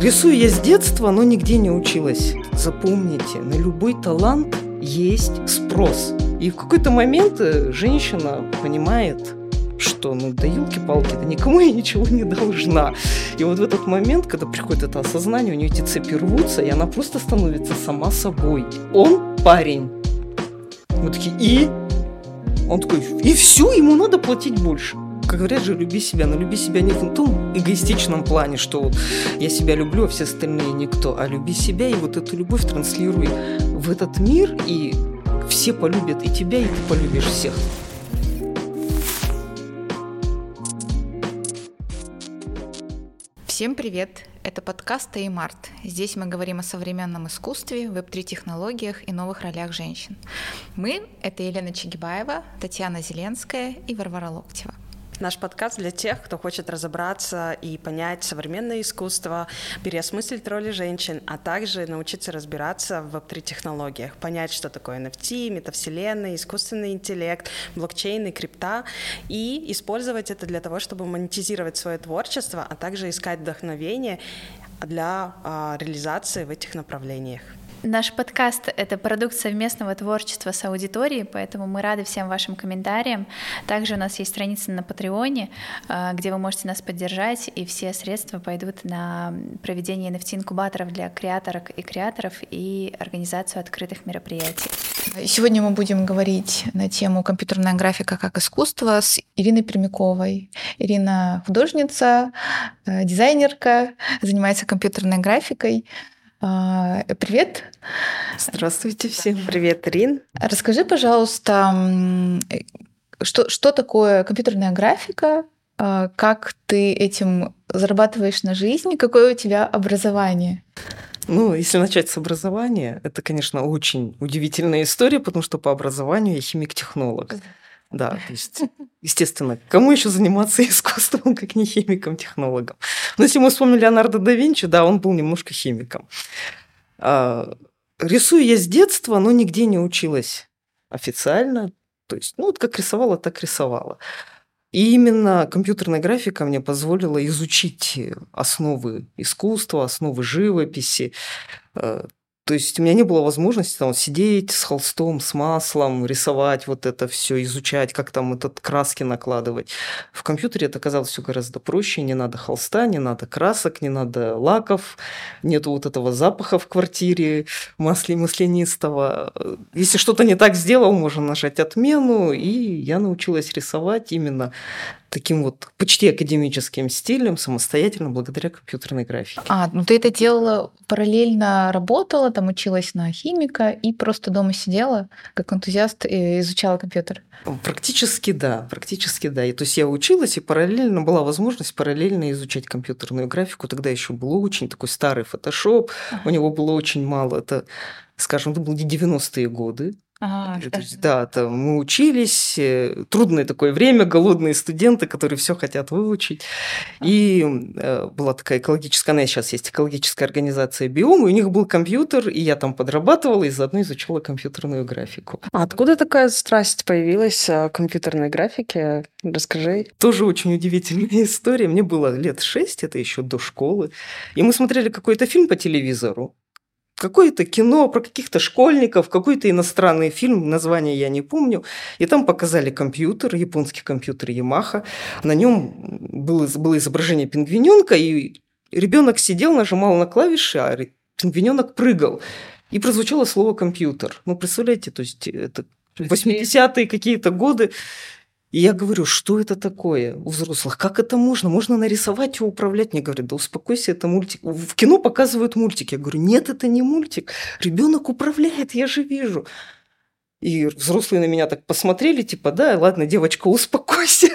Рисую я с детства, но нигде не училась. Запомните, на любой талант есть спрос. И в какой-то момент женщина понимает, что, ну, да елки-палки, да никому я ничего не должна. И вот в этот момент, когда приходит это осознание, у нее эти цепи рвутся, и она просто становится сама собой. Он парень. Мы такие, и? Он такой, и все, ему надо платить больше. Как говорят же, люби себя, но люби себя не в том эгоистичном плане, что вот я себя люблю, а все остальные никто, а люби себя, и вот эту любовь транслируй в этот мир, и все полюбят и тебя, и ты полюбишь всех. Всем привет! Это подкаст «I'm Art». Здесь мы говорим о современном искусстве, веб-3 технологиях и новых ролях женщин. Мы — это Елена Чегибаева, Татьяна Зеленская и Варвара Локтева. Наш подкаст для тех, кто хочет разобраться и понять современное искусство, переосмыслить роли женщин, а также научиться разбираться в Web3 технологиях, понять, что такое NFT, метавселенная, искусственный интеллект, блокчейн и крипта, и использовать это для того, чтобы монетизировать свое творчество, а также искать вдохновение для реализации в этих направлениях. Наш подкаст — это продукт совместного творчества с аудиторией, поэтому мы рады всем вашим комментариям. Также у нас есть страница на Патреоне, где вы можете нас поддержать, и все средства пойдут на проведение NFT-инкубаторов для креаторок и креаторов и организацию открытых мероприятий. Сегодня мы будем говорить на тему компьютерная графика как искусство с Ириной Пермяковой. Ирина — художница, дизайнерка, занимается компьютерной графикой. Привет. Здравствуйте всем. Привет, Ирин. Расскажи, пожалуйста, что такое компьютерная графика, как ты этим зарабатываешь на жизнь, какое у тебя образование? Ну, если начать с образования, это, конечно, очень удивительная история, потому что по образованию я химик-технолог. Да, то есть, естественно, кому еще заниматься искусством, как не химиком-технологом? Но если мы вспомним Леонардо да Винчи, да, он был немножко химиком. Рисую я с детства, но нигде не училась официально. То есть, ну, вот как рисовала, так рисовала. И именно компьютерная графика мне позволила изучить основы искусства, основы живописи. То есть у меня не было возможности там сидеть с холстом, с маслом, рисовать вот это все, изучать, как там этот краски накладывать. В компьютере это оказалось все гораздо проще. Не надо холста, не надо красок, не надо лаков, нету вот этого запаха в квартире маслянистого. Если что-то не так сделал, можно нажать отмену. И я научилась рисовать именно таким вот почти академическим стилем самостоятельно благодаря компьютерной графике. Ну ты это делала параллельно, работала, там училась на химика и просто дома сидела, как энтузиаст, и изучала компьютер? Практически да. И, то есть я училась, и параллельно была возможность параллельно изучать компьютерную графику. Тогда еще был очень такой старый Photoshop, у него было очень мало, это, скажем, это были 90-е годы. То есть, мы учились, трудное такое время, голодные студенты, которые все хотят выучить. И была такая экологическая, она сейчас есть, экологическая организация Биом, и у них был компьютер, и я там подрабатывала и заодно изучала компьютерную графику. А откуда такая страсть появилась к компьютерной графике? Расскажи. Тоже очень удивительная история. Мне было лет 6, это еще до школы, и мы смотрели какой-то фильм по телевизору. Какое-то кино про каких-то школьников, какой-то иностранный фильм, название я не помню. И там показали компьютер, японский компьютер Yamaha. На нем было изображение пингвиненка, и ребенок сидел, нажимал на клавиши, а пингвиненок прыгал. И прозвучало слово «компьютер». Ну, представляете, то есть это 80-е какие-то годы. И я говорю, что это такое у взрослых? Как это можно? Можно нарисовать и управлять? Мне говорят, да успокойся, это мультик. В кино показывают мультик. Я говорю, нет, это не мультик. Ребенок управляет, я же вижу. И взрослые на меня так посмотрели, типа, да, ладно, девочка, успокойся.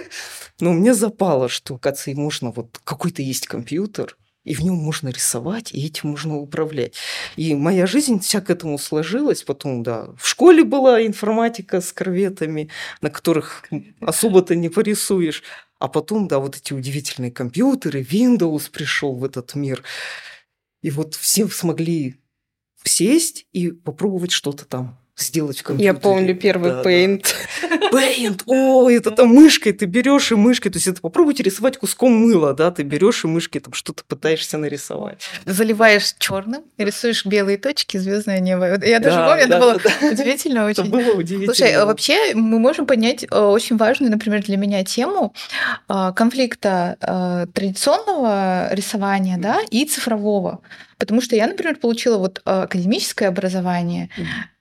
Но мне запало, что, кажется, и можно, вот какой-то есть компьютер, и в нем можно рисовать, и этим можно управлять. И моя жизнь вся к этому сложилась. Потом, да, в школе была информатика с корветами, на которых особо-то не порисуешь. А потом, да, вот эти удивительные компьютеры, Windows пришел в этот мир. И вот все смогли сесть и попробовать что-то там сделать в компьютере. Я помню первый Paint. Paint! О, это там мышкой ты берешь и мышкой. То есть это попробуйте рисовать куском мыла, да, ты берешь и мышкой там что-то пытаешься нарисовать. Заливаешь черным, рисуешь белые точки, звездное небо. Я даже помню, это было удивительно очень. Это было удивительно. Слушай, вообще мы можем поднять очень важную, например, для меня тему конфликта традиционного рисования, да, и цифрового. Потому что я, например, получила вот академическое образование,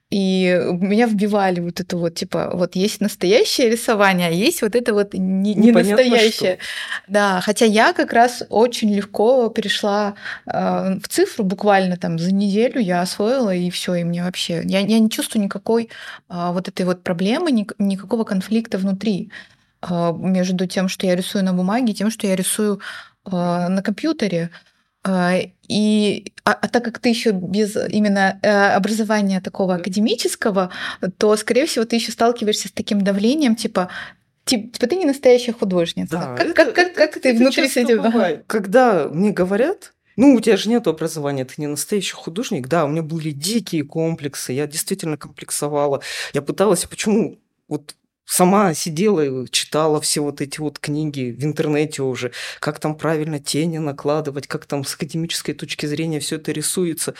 и меня вбивали вот это вот, типа, вот есть настоящее рисование, а есть вот это вот не настоящее. Да, хотя я как раз очень легко перешла в цифру, буквально там за неделю я освоила, и все, и мне вообще... Я не чувствую никакой вот этой вот проблемы, никакого конфликта внутри между тем, что я рисую на бумаге, и тем, что я рисую на компьютере. А так как ты еще без именно образования такого академического, то, скорее всего, ты еще сталкиваешься с таким давлением, типа ты не настоящая художница. Да, как ты внутри с этим? Когда мне говорят, ну, у тебя же нет образования, ты не настоящий художник. Да, у меня были дикие комплексы, я действительно комплексовала. Я пыталась, почему вот... Сама сидела, читала все вот эти вот книги в интернете уже, как там правильно тени накладывать, как там с академической точки зрения все это рисуется.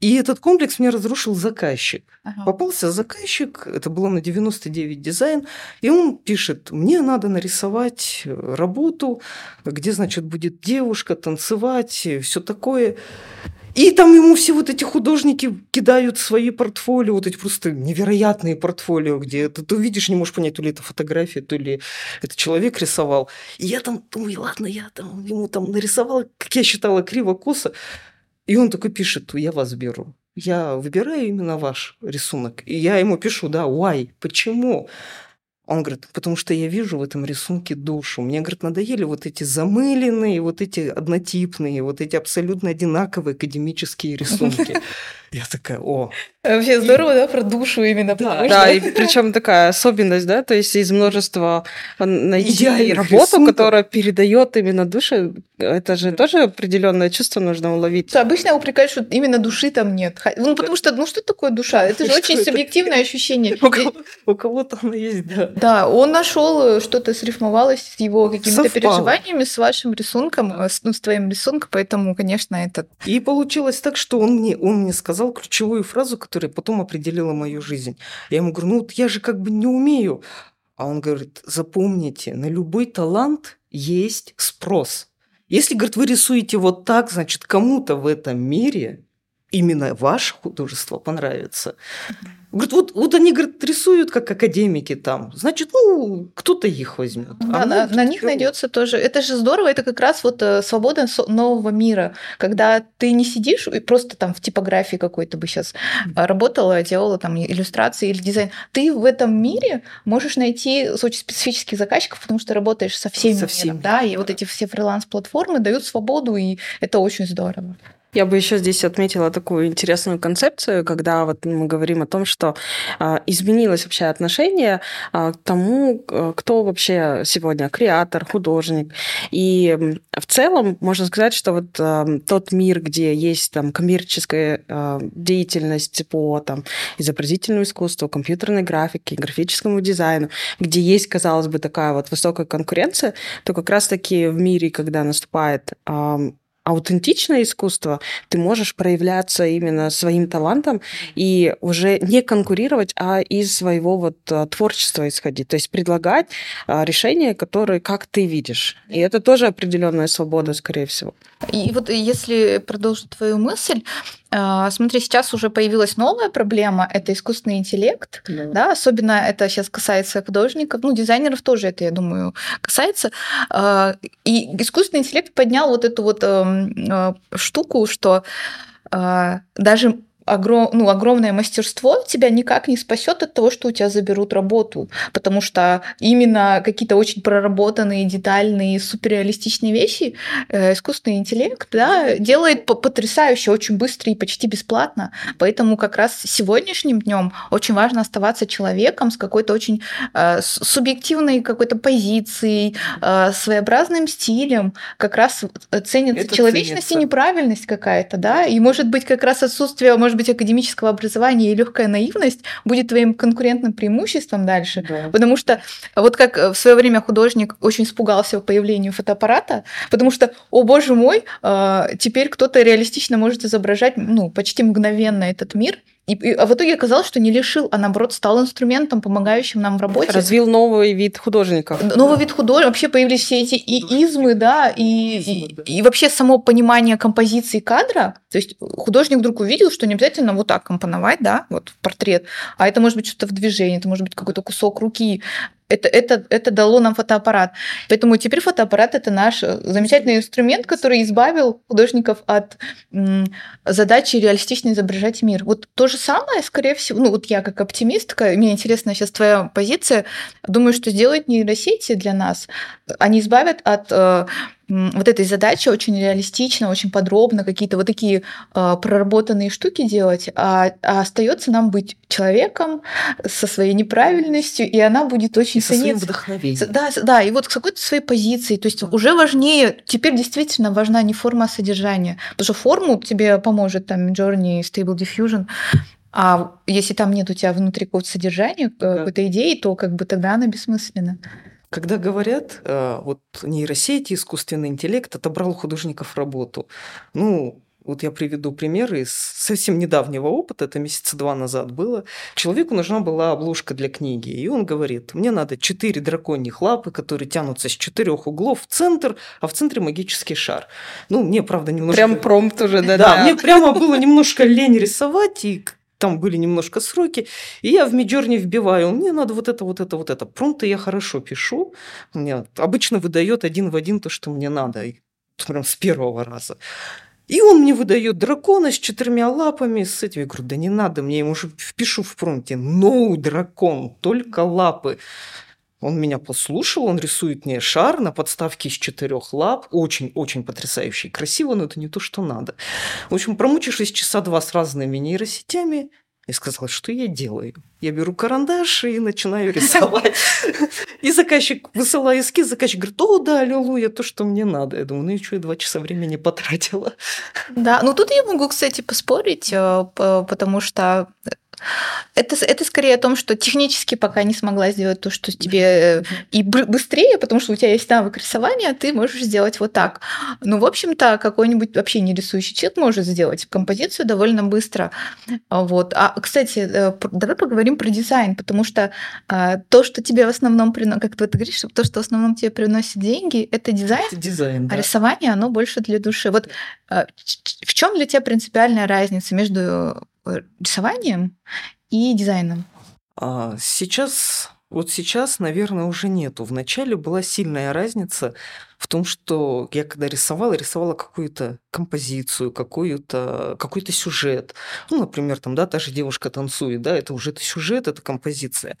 И этот комплекс мне разрушил заказчик. Ага. Попался заказчик, это было на 99 дизайн, и он пишет, мне надо нарисовать работу, где, значит, будет девушка танцевать, все такое. И там ему все вот эти художники кидают свои портфолио, вот эти просто невероятные портфолио, где ты увидишь, не можешь понять, то ли это фотография, то ли это человек рисовал. И я там думаю, ладно, я там ему там нарисовала, как я считала, криво-косо. И он такой пишет, я вас беру. Я выбираю именно ваш рисунок. И я ему пишу, да, why, почему? Он говорит, потому что я вижу в этом рисунке душу. Мне, говорит, надоели вот эти замыленные, вот эти однотипные, вот эти абсолютно одинаковые академические рисунки. Я такая, о. Вообще здорово, да, про душу именно. Да, и причем такая особенность, да, то есть из множества найти работу, которая передает именно душу, это же тоже определенное чувство нужно уловить. Обычно упрекают, что именно души там нет. Ну, потому что, ну, что такое душа? Это же очень субъективное ощущение. У кого-то она есть, да. Да, он нашел что-то, срифмовалось с его какими-то переживаниями, с вашим рисунком, с твоим рисунком, поэтому, конечно, это... И получилось так, что он мне сказал ключевую фразу, которая потом определила мою жизнь. Я ему говорю, ну вот я же как бы не умею. А он говорит, запомните, на любой талант есть спрос. Если, говорит, вы рисуете вот так, значит, кому-то в этом мире именно ваше художество понравится. Говорит, вот они, говорит, рисуют как академики там, значит, ну, кто-то их возьмет. Да, а на них найдется тоже. Это же здорово, это как раз вот свобода нового мира, когда ты не сидишь и просто там в типографии какой-то бы сейчас работала, делала там иллюстрации или дизайн. Ты в этом мире можешь найти очень специфических заказчиков, потому что работаешь со всеми миром, да, и вот эти все фриланс-платформы дают свободу, и это очень здорово. Я бы еще здесь отметила такую интересную концепцию, когда вот мы говорим о том, что изменилось вообще отношение к тому, кто вообще сегодня креатор, художник. И в целом можно сказать, что вот тот мир, где есть там коммерческая деятельность по там, изобразительному искусству, компьютерной графике, графическому дизайну, где есть, казалось бы, такая вот высокая конкуренция, то как раз-таки в мире, когда наступает... аутентичное искусство, ты можешь проявляться именно своим талантом и уже не конкурировать, а из своего вот творчества исходить. То есть предлагать решения, которые как ты видишь. И это тоже определенная свобода, скорее всего. И вот если продолжить твою мысль, смотри, сейчас уже появилась новая проблема, это искусственный интеллект, да, особенно это сейчас касается художников, ну, дизайнеров тоже это, я думаю, касается. И искусственный интеллект поднял вот эту вот штуку, что даже огромное мастерство тебя никак не спасет от того, что у тебя заберут работу, потому что именно какие-то очень проработанные, детальные, суперреалистичные вещи искусственный интеллект, да, делает потрясающе, очень быстро и почти бесплатно. Поэтому как раз сегодняшним днем очень важно оставаться человеком с какой-то очень субъективной какой-то позицией, своеобразным стилем. Как раз ценится человечность и неправильность какая-то, да, и может быть как раз отсутствие, может может быть, академического образования и легкая наивность будет твоим конкурентным преимуществом дальше. Да. Потому что вот как в свое время художник очень испугался появлению фотоаппарата, потому что, о боже мой, теперь кто-то реалистично может изображать, ну, почти мгновенно этот мир. А в итоге оказалось, что не лишил, а наоборот стал инструментом, помогающим нам в работе. Развил новый вид художников. Новый вид художников. Вообще появились все эти и измы, да, и вообще само понимание композиции кадра. То есть художник вдруг увидел, что не обязательно вот так компоновать, да, вот портрет, а это может быть что-то в движении, это может быть какой-то кусок руки. Это дало нам фотоаппарат. Поэтому теперь фотоаппарат – это наш замечательный инструмент, который избавил художников от задачи реалистично изображать мир. Вот то же самое, скорее всего, ну вот я как оптимистка, мне интересна сейчас твоя позиция, думаю, что сделают нейросети для нас. Они избавят от вот этой задачи очень реалистично, очень подробно какие-то вот такие проработанные штуки делать, а остается нам быть человеком со своей неправильностью, и она будет очень цениться. Со своим вдохновением. Да, и вот с какой-то своей позицией. То есть уже важнее, теперь действительно важна не форма, а содержание. Потому что форму тебе поможет там Midjourney, Stable Diffusion, а если там нет у тебя внутри какого-то содержания, какой-то идеи, то как бы тогда она бессмысленна. Когда говорят, вот нейросети, искусственный интеллект отобрал у художников работу. Ну, вот я приведу пример из совсем недавнего опыта, это месяца два назад было. Человеку нужна была обложка для книги, и он говорит, мне надо 4 драконьих лапы, которые тянутся с 4 углов в центр, а в центре магический шар. Ну, мне, правда, немножко... Прям промпт уже, да? Да, мне прямо было немножко лень рисовать, и... Там были немножко сроки, и я в Midjourney вбиваю, мне надо вот это. Промпты я хорошо пишу, мне обычно выдает один в один то, что мне надо, и прям с первого раза. И он мне выдает дракона с 4 лапами, с этим. Я говорю, да не надо, мне ему уже впишу в промпте, no, дракон, только лапы. Он меня послушал, он рисует мне шар на подставке из 4 лап. Очень-очень потрясающе красиво, но это не то, что надо. В общем, промучившись часа 2 с разными нейросетями, я сказала, что я делаю. Я беру карандаш и начинаю рисовать. И заказчик, высылаю эскиз, заказчик говорит, о, да, аллилуйя, то, что мне надо. Я думаю, ну и что, я 2 часа времени потратила. Да, ну тут я могу, кстати, поспорить, потому что... Это скорее о том, что технически пока не смогла сделать то, что тебе и быстрее, потому что у тебя есть навык рисования, ты можешь сделать вот так. Ну, в общем-то, какой-нибудь вообще не рисующий человек может сделать композицию довольно быстро. Вот. А, кстати, давай поговорим про дизайн, потому что то, что тебе в основном приносит, как ты говоришь, то, что в основном тебе приносит деньги, это дизайн, да. А рисование, оно больше для души. Вот в чем для тебя принципиальная разница между рисованием и дизайном? Сейчас, наверное, уже нету. Вначале была сильная разница в том, что я когда рисовала какую-то композицию, какой-то сюжет. Ну, например, там, да, та же девушка танцует, да, это уже сюжет, это композиция.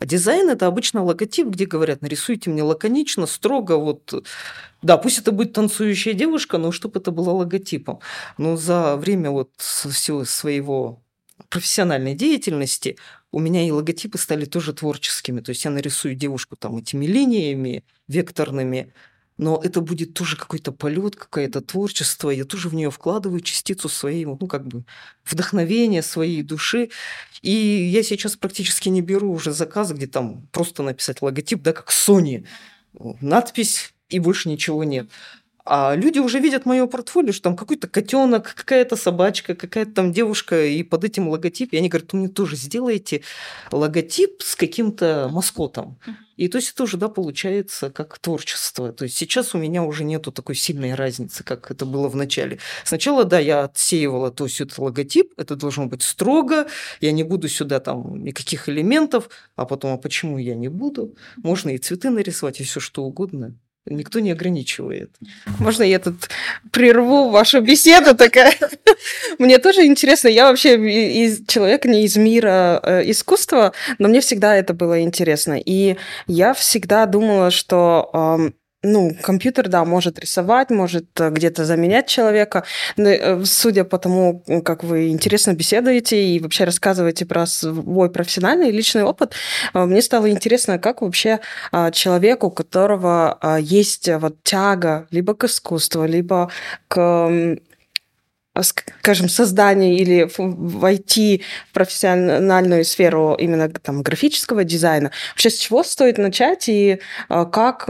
А дизайн – это обычно логотип, где говорят, нарисуйте мне лаконично, строго, вот, да, пусть это будет танцующая девушка, но чтобы это было логотипом. Но за время вот всего своего профессиональной деятельности у меня и логотипы стали тоже творческими. То есть я нарисую девушку там этими линиями векторными, но это будет тоже какой-то полет, какое-то творчество. Я тоже в нее вкладываю частицу своей, ну, как бы, вдохновения, своей души. И я сейчас практически не беру уже заказы, где там просто написать логотип, да, как Sony, надпись, и больше ничего нет. А люди уже видят мое портфолио, что там какой-то котенок, какая-то собачка, какая-то там девушка, и под этим логотип. И они говорят, мне тоже сделайте логотип с каким-то маскотом. И то есть это уже, да, получается как творчество. То есть сейчас у меня уже нету такой сильной разницы, как это было в начале. Сначала, да, я отсеивала, то есть это логотип, это должно быть строго, я не буду сюда там никаких элементов, а потом, а почему я не буду? Можно и цветы нарисовать, и все что угодно. Никто не ограничивает. Можно я тут прерву вашу беседу такая? Мне тоже интересно. Я вообще человек не из мира искусства, но мне всегда это было интересно. И я всегда думала, что... компьютер, да, может рисовать, может где-то заменять человека. Но, судя по тому, как вы интересно беседуете и вообще рассказываете про свой профессиональный и личный опыт, мне стало интересно, как вообще человеку, у которого есть вот тяга либо к искусству, либо к скажем, создания или войти в профессиональную сферу именно там, графического дизайна, вообще с чего стоит начать и как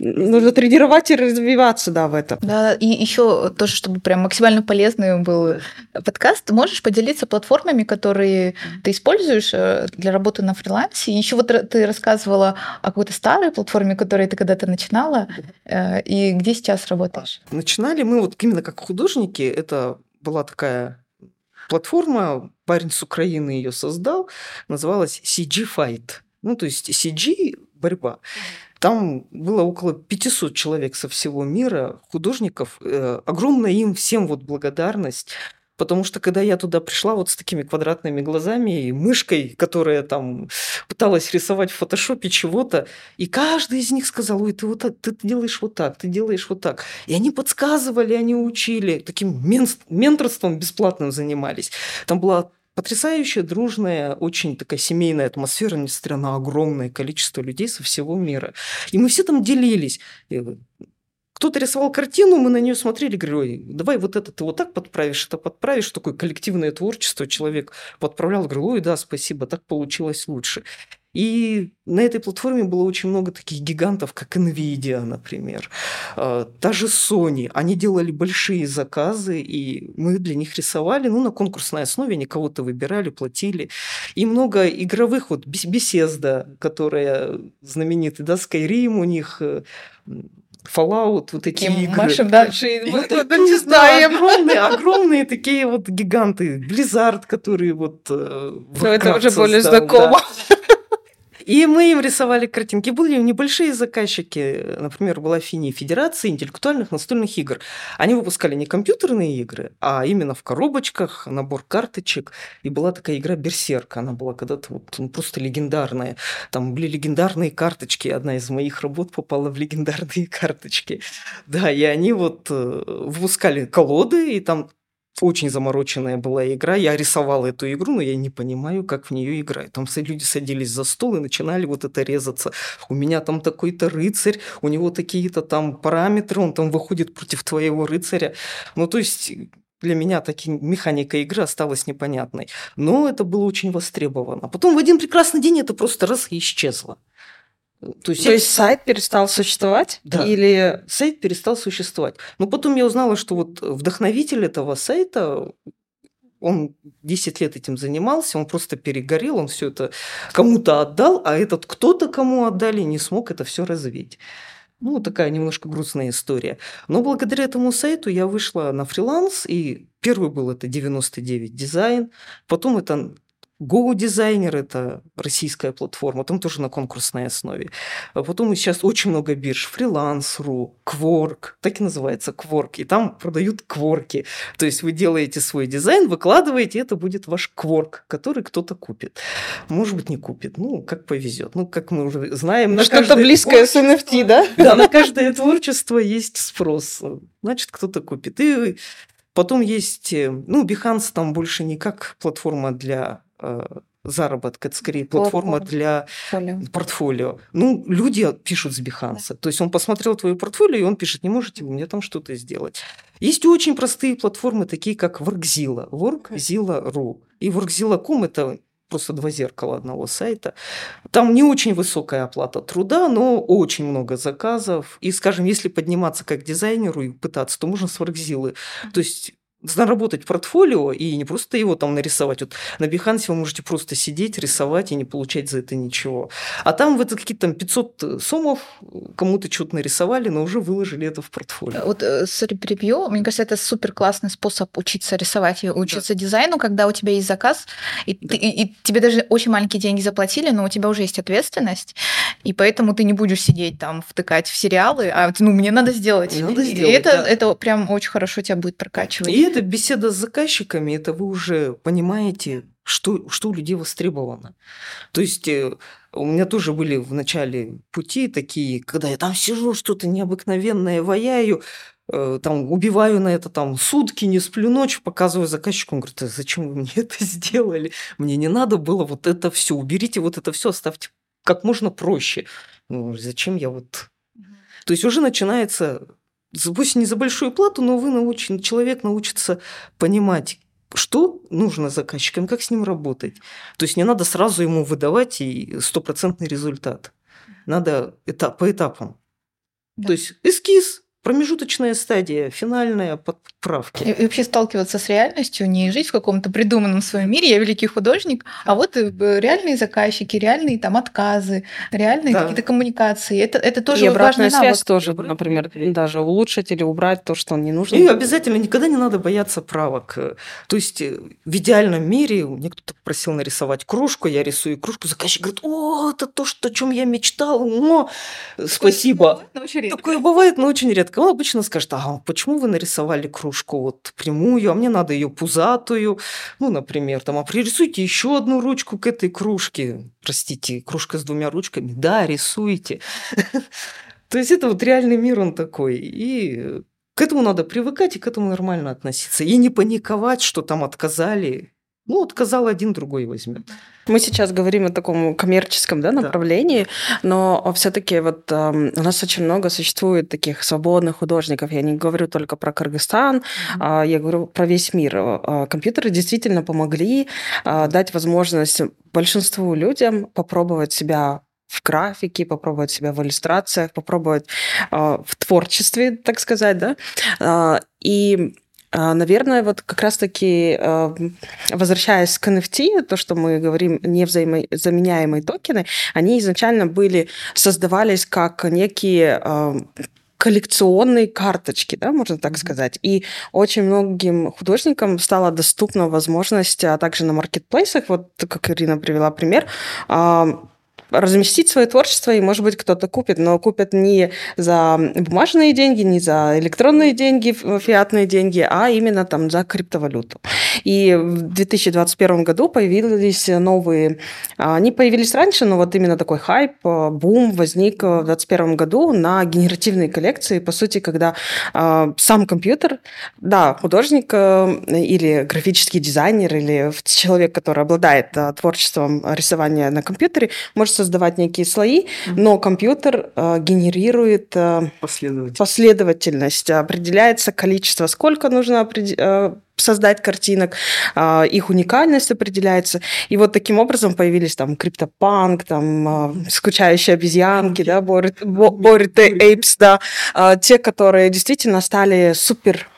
нужно тренировать и развиваться, да, в этом. Да, и еще тоже, чтобы прям максимально полезным был подкаст, можешь поделиться платформами, которые ты используешь для работы на фрилансе. И еще вот ты рассказывала о какой-то старой платформе, которую ты когда-то начинала, и где сейчас работаешь? Начинали мы вот именно как художники. Это была такая платформа, парень с Украины ее создал, называлась CG Fight. Ну, то есть CG – борьба. Там было около 500 человек со всего мира, художников. Огромная им всем вот благодарность, потому что когда я туда пришла вот с такими квадратными глазами и мышкой, которая там пыталась рисовать в фотошопе чего-то, и каждый из них сказал: ой, ты вот так, ты делаешь вот так, ты делаешь вот так. И они подсказывали, они учили, таким менторством бесплатным занимались. Там была потрясающая, дружная, очень такая семейная атмосфера, несмотря на огромное количество людей со всего мира. И мы все там делились. Кто-то рисовал картину, мы на нее смотрели, говорили: ой, давай вот это ты вот так подправишь, это подправишь. Такое коллективное творчество. Человек подправлял, говорил: ой, да, спасибо, так получилось лучше. И на этой платформе было очень много таких гигантов, как NVIDIA, например. Даже Sony. Они делали большие заказы, и мы для них рисовали. Ну, на конкурсной основе они кого-то выбирали, платили. И много игровых. Вот Bethesda, которая знаменитая, да, Skyrim у них... Fallout, вот такие игры. Машем дальше. Не знаем. Огромные такие вот гиганты. Blizzard, которые вот... Это уже более знакомо. И мы им рисовали картинки. Были небольшие заказчики. Например, была ФИНИ, Федерация интеллектуальных настольных игр. Они выпускали не компьютерные игры, а именно в коробочках, набор карточек. И была такая игра «Берсерк». Она была когда-то вот, ну, просто легендарная. Там были легендарные карточки. Одна из моих работ попала в легендарные карточки. Да, и они вот выпускали колоды, и там... Очень замороченная была игра. Я рисовала эту игру, но я не понимаю, как в нее играть. Там люди садились за стол и начинали вот это резаться. У меня там такой-то рыцарь, у него такие-то там параметры, он там выходит против твоего рыцаря. Ну, то есть... Для меня таки механика игры осталась непонятной. Но это было очень востребовано. Потом в один прекрасный день это просто раз и исчезло. То есть сайт перестал существовать? Да. Или сайт перестал существовать. Но потом я узнала, что вот вдохновитель этого сайта, он 10 лет этим занимался, он просто перегорел, он все это кому-то отдал, а этот кто-то, кому отдали, не смог это все развить. Ну, такая немножко грустная история. Но благодаря этому сайту я вышла на фриланс, и первый был это 99 дизайн, потом это... Go-дизайнер – это российская платформа, там тоже на конкурсной основе. Потом сейчас очень много бирж. Freelance.ru, кворк, так и называется кворк. И там продают кворки. То есть вы делаете свой дизайн, выкладываете, и это будет ваш кворк, который кто-то купит. Может быть, не купит. Ну, как повезет. Ну, как мы уже знаем. Что-то близкое с NFT, да? Да, на каждое творчество есть спрос. Значит, кто-то купит. И потом есть... Ну, Behance там больше не как платформа для... заработка, это скорее платформа для портфолио. Ну, люди пишут с Behance. Да. То есть он посмотрел твое портфолио, и он пишет: не можете вы мне там что-то сделать. Есть очень простые платформы, такие как Workzilla, Workzilla.ru. И Workzilla.com – это просто два зеркала одного сайта. Там не очень высокая оплата труда, но очень много заказов. И, скажем, если подниматься как дизайнеру и пытаться, то можно с Workzilla. То есть заработать портфолио и не просто его там нарисовать. Вот на Behance вы можете просто сидеть, рисовать и не получать за это ничего. А там вот какие-то 500 сомов кому-то что-то нарисовали, но уже выложили это в портфолио. Вот превью, мне кажется, это супер классный способ учиться рисовать и учиться дизайну, когда у тебя есть заказ, и тебе даже очень маленькие деньги заплатили, но у тебя уже есть ответственность, и поэтому ты не будешь сидеть там, втыкать в сериалы, а ну, мне надо сделать. Это прям очень хорошо тебя будет прокачивать. И это беседа с заказчиками, это вы уже понимаете, что у людей востребовано. То есть у меня тоже были в начале пути такие, когда я там сижу, что-то необыкновенное ваяю, там убиваю на это там сутки, не сплю ночь, показываю заказчику, он говорит: а зачем вы мне это сделали? Мне не надо было вот это все, уберите вот это все, оставьте как можно проще. Ну, зачем я вот... То есть уже начинается... Пусть не за большую плату, но вы научен, человек научится понимать, что нужно заказчикам, как с ним работать. То есть не надо сразу ему выдавать и стопроцентный результат. Надо этап, по этапам. Да. То есть эскиз, промежуточная стадия, финальная подправки. И вообще сталкиваться с реальностью, не жить в каком-то придуманном своем мире, я великий художник, а вот реальные заказчики, реальные там отказы, реальные какие-то коммуникации. Это тоже важный навык. И обратная связь тоже, например, даже улучшить или убрать то, что не нужно. И обязательно никогда не надо бояться правок. То есть в идеальном мире мне кто-то просил нарисовать кружку, я рисую кружку, заказчик говорит, о, это то, о чем я мечтал, но спасибо. Такое бывает, но очень редко. Он обычно скажет, а почему вы нарисовали кружку вот прямую, а мне надо ее пузатую, ну, например, там, а пририсуйте еще одну ручку к этой кружке, простите, кружка с двумя ручками, да, рисуйте. То есть это вот реальный мир, он такой, и к этому надо привыкать и к этому нормально относиться, и не паниковать, что там отказали. Ну, отказал один, другой возьмет. Мы сейчас говорим о таком коммерческом направлении, но все-таки вот у нас очень много существует таких свободных художников. Я не говорю только про Кыргызстан, я говорю про весь мир. Компьютеры действительно помогли дать возможность большинству людям попробовать себя в графике, попробовать себя в иллюстрациях, попробовать в творчестве, так сказать, и... Наверное, вот как раз-таки, возвращаясь к NFT, то, что мы говорим, невзаменяемые токены, они изначально создавались как некие коллекционные карточки, можно так сказать. И очень многим художникам стала доступна возможность, а также на маркетплейсах, вот как Ирина привела пример, разместить свое творчество, и, может быть, кто-то купит, но купят не за бумажные деньги, не за электронные деньги, фиатные деньги, а именно там за криптовалюту. И в 2021 году появились новые... Они появились раньше, но вот именно такой хайп, бум возник в 2021 году на генеративные коллекции, по сути, когда сам компьютер, художник или графический дизайнер, или человек, который обладает творчеством рисования на компьютере, может создавать некие слои, но компьютер генерирует последовательность, определяется количество, сколько нужно создать картинок, их уникальность определяется. И вот таким образом появились там криптопанк, там скучающие обезьянки, Bored Apes, те, которые действительно стали супер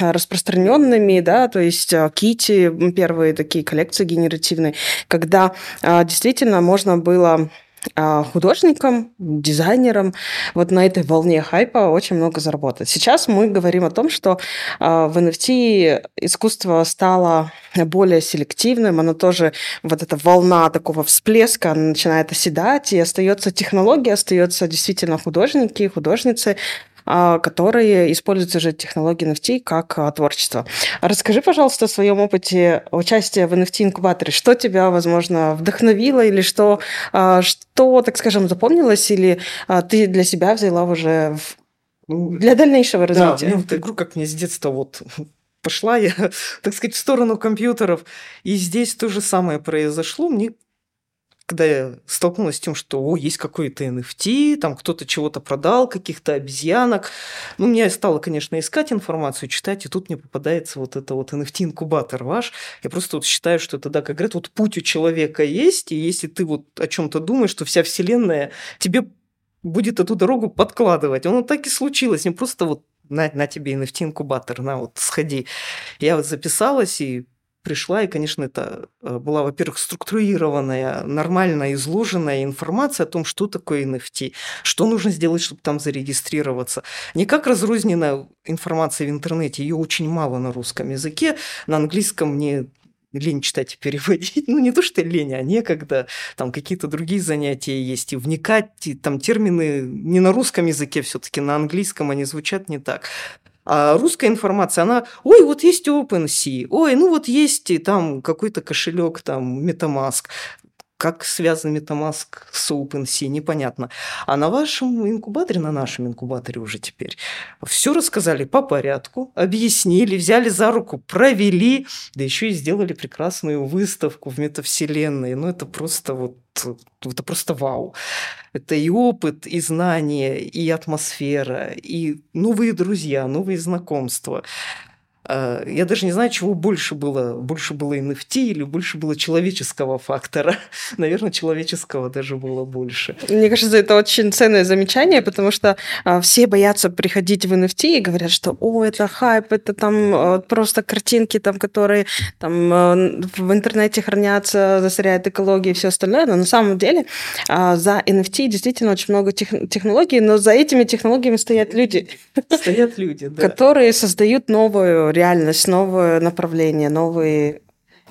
распространенными, то есть Китти, первые такие коллекции генеративные, когда действительно можно было художникам, дизайнерам вот на этой волне хайпа очень много заработать. Сейчас мы говорим о том, что в NFT искусство стало более селективным, оно тоже, вот эта волна такого всплеска, она начинает оседать, и остается технология, остаются действительно художники и художницы, которые используют уже технологии NFT как творчество. Расскажи, пожалуйста, о своем опыте участия в NFT-инкубаторе. Что тебя, возможно, вдохновило или что, так скажем, запомнилось, или ты для себя взяла уже для дальнейшего развития? Да, эту игру как мне с детства пошла я, так сказать, в сторону компьютеров. И здесь то же самое произошло. Когда я столкнулась с тем, что есть какой-то NFT, там кто-то чего-то продал, каких-то обезьянок. Мне стало, конечно, искать информацию, читать, и тут мне попадается вот это вот NFT-инкубатор ваш. Я просто считаю, что это, как говорят, путь у человека есть, и если ты о чем-то думаешь, что вся вселенная тебе будет эту дорогу подкладывать. Оно так и случилось, не просто на тебе NFT-инкубатор, сходи. Я записалась и пришла, и, конечно, это была, во-первых, структурированная, нормально изложенная информация о том, что такое NFT, что нужно сделать, чтобы там зарегистрироваться. Не как разрозненная информация в интернете, ее очень мало на русском языке, на английском мне лень читать и переводить. Не то, что лень, а некогда. Там какие-то другие занятия есть. И вникать, и там термины не на русском языке, все-таки на английском они звучат не так. А русская информация, она, есть OpenSea, есть там какой-то кошелек, там MetaMask. Как связан MetaMask с OpenSea, непонятно. А на вашем инкубаторе, на нашем инкубаторе уже теперь, все рассказали по порядку, объяснили, взяли за руку, провели, да еще и сделали прекрасную выставку в метавселенной. Ну, это просто вот, это просто вау. Это и опыт, и знания, и атмосфера, и новые друзья, новые знакомства. Я даже не знаю, чего больше было. Больше было NFT или больше было человеческого фактора. Наверное, человеческого даже было больше. Мне кажется, это очень ценное замечание, потому что все боятся приходить в NFT и говорят, что «О, это хайп, это там просто картинки, там, которые там, в интернете хранятся, засоряют экологию и все остальное». Но на самом деле за NFT действительно очень много технологий, но за этими технологиями стоят люди. Стоят люди, да. Которые создают новую реальность, новое направление, новые...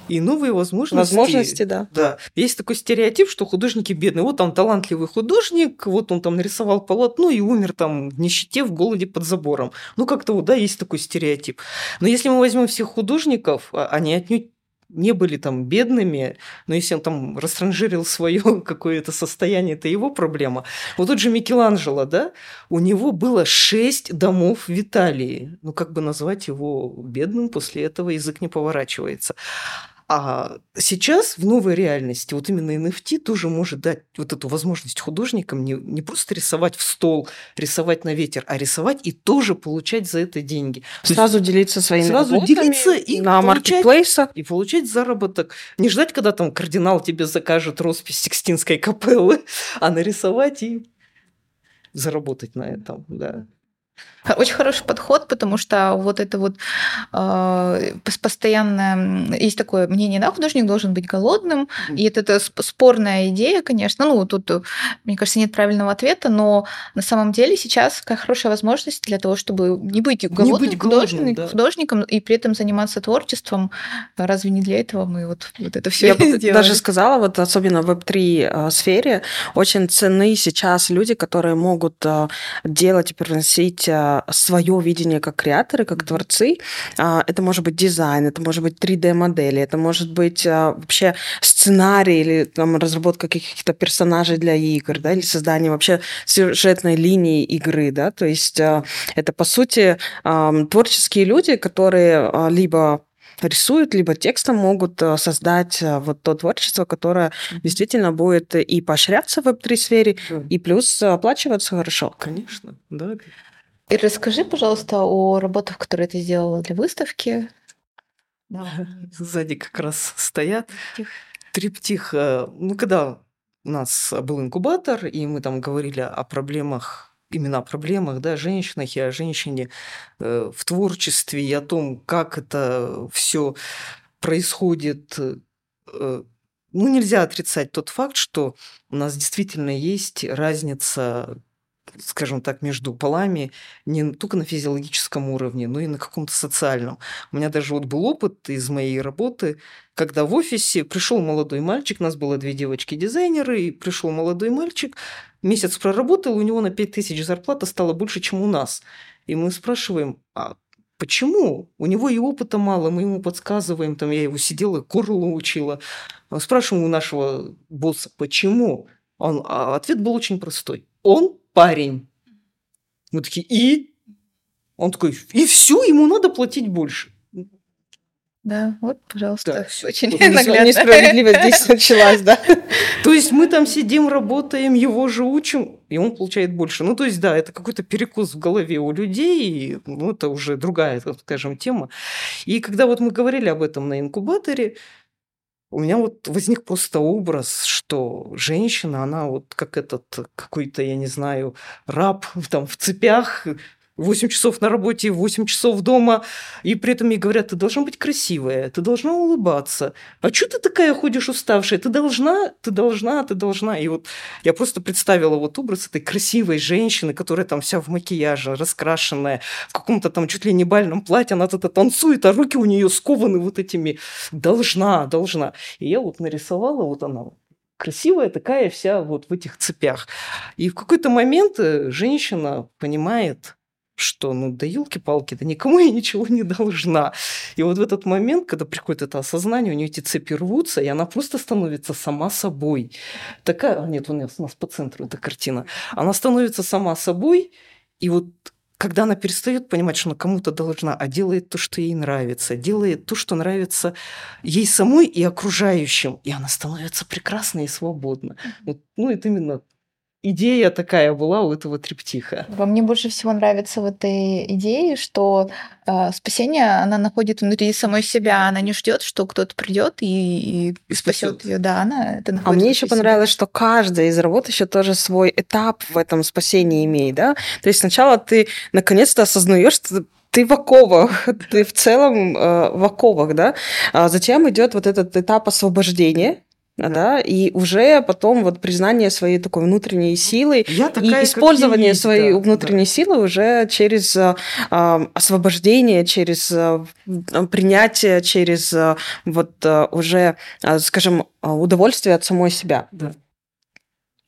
И новые возможности. Возможности, да. Да. Есть такой стереотип, что художники бедные. Вот там талантливый художник, вот он там нарисовал полотно и умер там в нищете, в голоде под забором. Ну, как-то вот, да, есть такой стереотип. Но если мы возьмем всех художников, они отнюдь не были там бедными, но если он там растранжирил свое какое-то состояние, это его проблема. Вот тот же Микеланджело, да, у него было 6 домов в Италии. Ну, как бы назвать его бедным, после этого язык не поворачивается. А сейчас в новой реальности вот именно NFT тоже может дать вот эту возможность художникам не просто рисовать в стол, рисовать на ветер, а рисовать и тоже получать за это деньги. Сразу делиться своими работами на маркетплейсах. И получать заработок. Не ждать, когда там кардинал тебе закажет роспись Сикстинской капеллы, а нарисовать и заработать на этом, да. Очень хороший подход, потому что вот это вот постоянно... Есть такое мнение, да, художник должен быть голодным, и это спорная идея, конечно. Ну, тут, мне кажется, нет правильного ответа, но на самом деле сейчас какая хорошая возможность для того, чтобы не быть голодным, художником, и при этом заниматься творчеством. Разве не для этого мы вот это все делаем? Я даже сказала, вот особенно в Web3 сфере, очень ценны сейчас люди, которые могут делать и приносить свое видение как креаторы, как творцы. Это может быть дизайн, это может быть 3D-модели, это может быть вообще сценарий или там, разработка каких-то персонажей для игр, да, или создание вообще сюжетной линии игры. Да? То есть это, по сути, творческие люди, которые либо рисуют, либо текстом могут создать вот то творчество, которое действительно будет и поощряться в Web3-сфере, и плюс оплачиваться хорошо. Конечно, да. И расскажи, пожалуйста, о работах, которые ты сделала для выставки. Да. Сзади как раз стоят. Триптих. Ну, когда у нас был инкубатор, и мы там говорили о проблемах, именно о проблемах, да, о женщинах и о женщине в творчестве, и о том, как это все происходит. Ну, нельзя отрицать тот факт, что у нас действительно есть разница, скажем так, между полами не только на физиологическом уровне, но и на каком-то социальном. У меня даже вот был опыт из моей работы, когда в офисе пришел молодой мальчик, у нас было 2 девочки-дизайнеры, и пришел молодой мальчик, месяц проработал, у него на 5000 зарплата стало больше, чем у нас. И мы спрашиваем, а почему? У него и опыта мало, мы ему подсказываем, там я его сидела, корлу учила. Спрашиваем у нашего босса, почему? А ответ был очень простой. Он парень. Мы такие, и? Он такой, и все, ему надо платить больше. Да, вот, пожалуйста, да. Все очень наглядно. Несправедливость здесь началась, да. То есть мы там сидим, работаем, его же учим, и он получает больше. Ну, то есть, да, это какой-то перекос в голове у людей, ну, это уже другая, скажем, тема. И когда вот мы говорили об этом на инкубаторе, у меня вот возник просто образ, что женщина, она вот как этот какой-то, я не знаю, раб там в цепях, 8 часов на работе, 8 часов дома, и при этом ей говорят, ты должна быть красивая, ты должна улыбаться. А чё ты такая ходишь уставшая? Ты должна. И вот я просто представила вот образ этой красивой женщины, которая там вся в макияже, раскрашенная, в каком-то там чуть ли не бальном платье, она тут танцует, а руки у нее скованы вот этими «должна». И я вот нарисовала, вот она красивая такая вся вот в этих цепях. И в какой-то момент женщина понимает, что, ну, да елки-палки, да никому я ничего не должна. И вот в этот момент, когда приходит это осознание, у нее эти цепи рвутся, и она просто становится сама собой. Такая, нет, у нас по центру эта картина. Она становится сама собой, и вот когда она перестает понимать, что она кому-то должна, а делает то, что ей нравится, делает то, что нравится ей самой и окружающим, и она становится прекрасной и свободна. Вот, ну, это именно... Идея такая была у этого триптиха. Мне больше всего нравится в этой идее, что спасение она находит внутри самой себя, она не ждет, что кто-то придет и спасет ее. Да, она это находит. А мне еще понравилось, что каждая из работ еще тоже свой этап в этом спасении имеет, да? То есть сначала ты наконец-то осознаешь, что ты в оковах, ты в целом в оковах, да? А затем идет вот этот этап освобождения. Да, и уже потом вот признание своей такой внутренней силы и использование своей внутренней силы уже через освобождение, через принятие, через уже, скажем, удовольствие от самой себя. Да.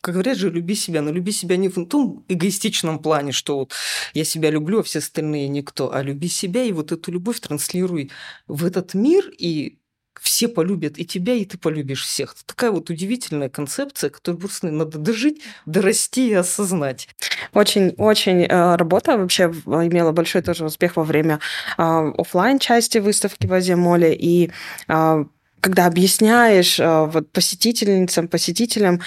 Как говорят же, люби себя, но люби себя не в том эгоистичном плане, что вот я себя люблю, а все остальные никто, а люби себя и вот эту любовь транслируй в этот мир, и все полюбят и тебя, и ты полюбишь всех. Это такая вот удивительная концепция, которую просто надо дожить, дорасти и осознать. Очень-очень работа вообще имела большой тоже успех во время офлайн части выставки в Азиамоле. И когда объясняешь вот посетительницам, посетителям,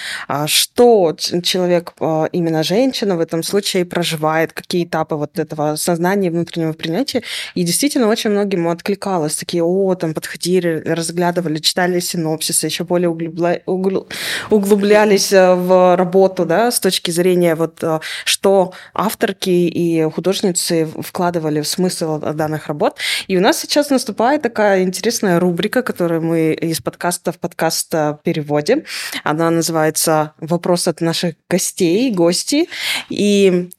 что человек, именно женщина в этом случае, проживает, какие этапы вот этого сознания, внутреннего принятия. И действительно очень многим откликалось. Такие, там подходили, разглядывали, читали синопсисы, еще более углублялись в работу, да, с точки зрения вот, что авторки и художницы вкладывали в смысл данных работ. И у нас сейчас наступает такая интересная рубрика, которую мы из подкаста в подкаст переводим. Она называется «Вопрос от наших гостей, гости». И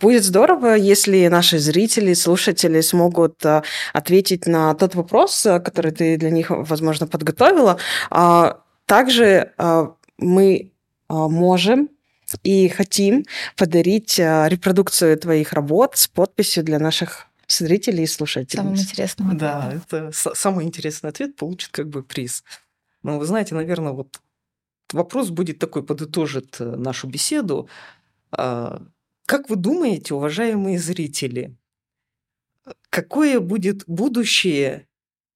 будет здорово, если наши зрители, слушатели смогут ответить на тот вопрос, который ты для них, возможно, подготовила. Также мы можем и хотим подарить репродукцию твоих работ с подписью для наших зрителей и слушателей. Самое интересное. Да, это самый интересный ответ получит как бы приз. Но вы знаете, наверное, вот вопрос будет такой, подытожит нашу беседу. Как вы думаете, уважаемые зрители, какое будет будущее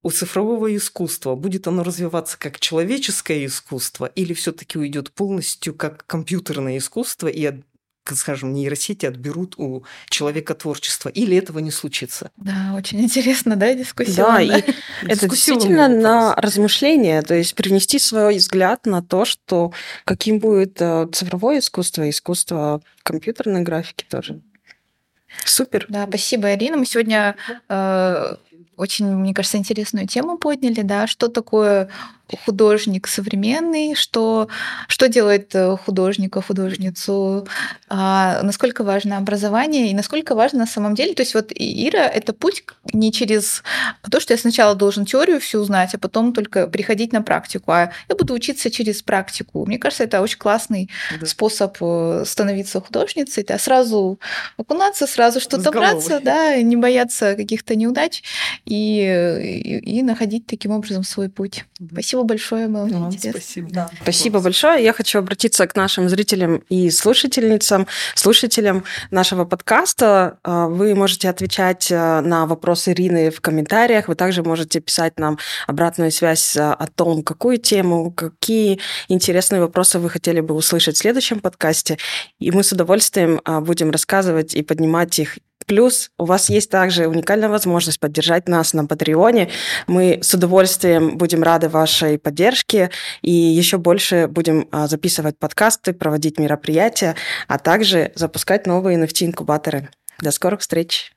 у цифрового искусства? Будет оно развиваться как человеческое искусство или все-таки уйдет полностью как компьютерное искусство и, скажем, нейросети отберут у человека творчество, или этого не случится? Да, очень интересно, да, дискуссионно. Да, и это действительно на размышления, то есть привнести свой взгляд на то, что каким будет цифровое искусство, искусство компьютерной графики тоже. Супер. Да, спасибо, Ирина. Мы сегодня очень, мне кажется, интересную тему подняли, да, что такое художник современный, что делает художника, художницу, насколько важно образование и насколько важно на самом деле. То есть вот Ира — это путь не через то, что я сначала должен теорию всю узнать, а потом только приходить на практику, а я буду учиться через практику. Мне кажется, это очень классный способ становиться художницей, да, сразу окунаться, сразу что-то браться, да, не бояться каких-то неудач и находить таким образом свой путь. Спасибо большое, было интересно. Спасибо. Да. Спасибо большое. Я хочу обратиться к нашим зрителям и слушательницам, слушателям нашего подкаста. Вы можете отвечать на вопросы Ирины в комментариях. Вы также можете писать нам обратную связь о том, какую тему, какие интересные вопросы вы хотели бы услышать в следующем подкасте. И мы с удовольствием будем рассказывать и поднимать их. Плюс у вас есть также уникальная возможность поддержать нас на Патреоне. Мы с удовольствием будем рады вашей поддержке и еще больше будем записывать подкасты, проводить мероприятия, а также запускать новые NFT-инкубаторы. До скорых встреч!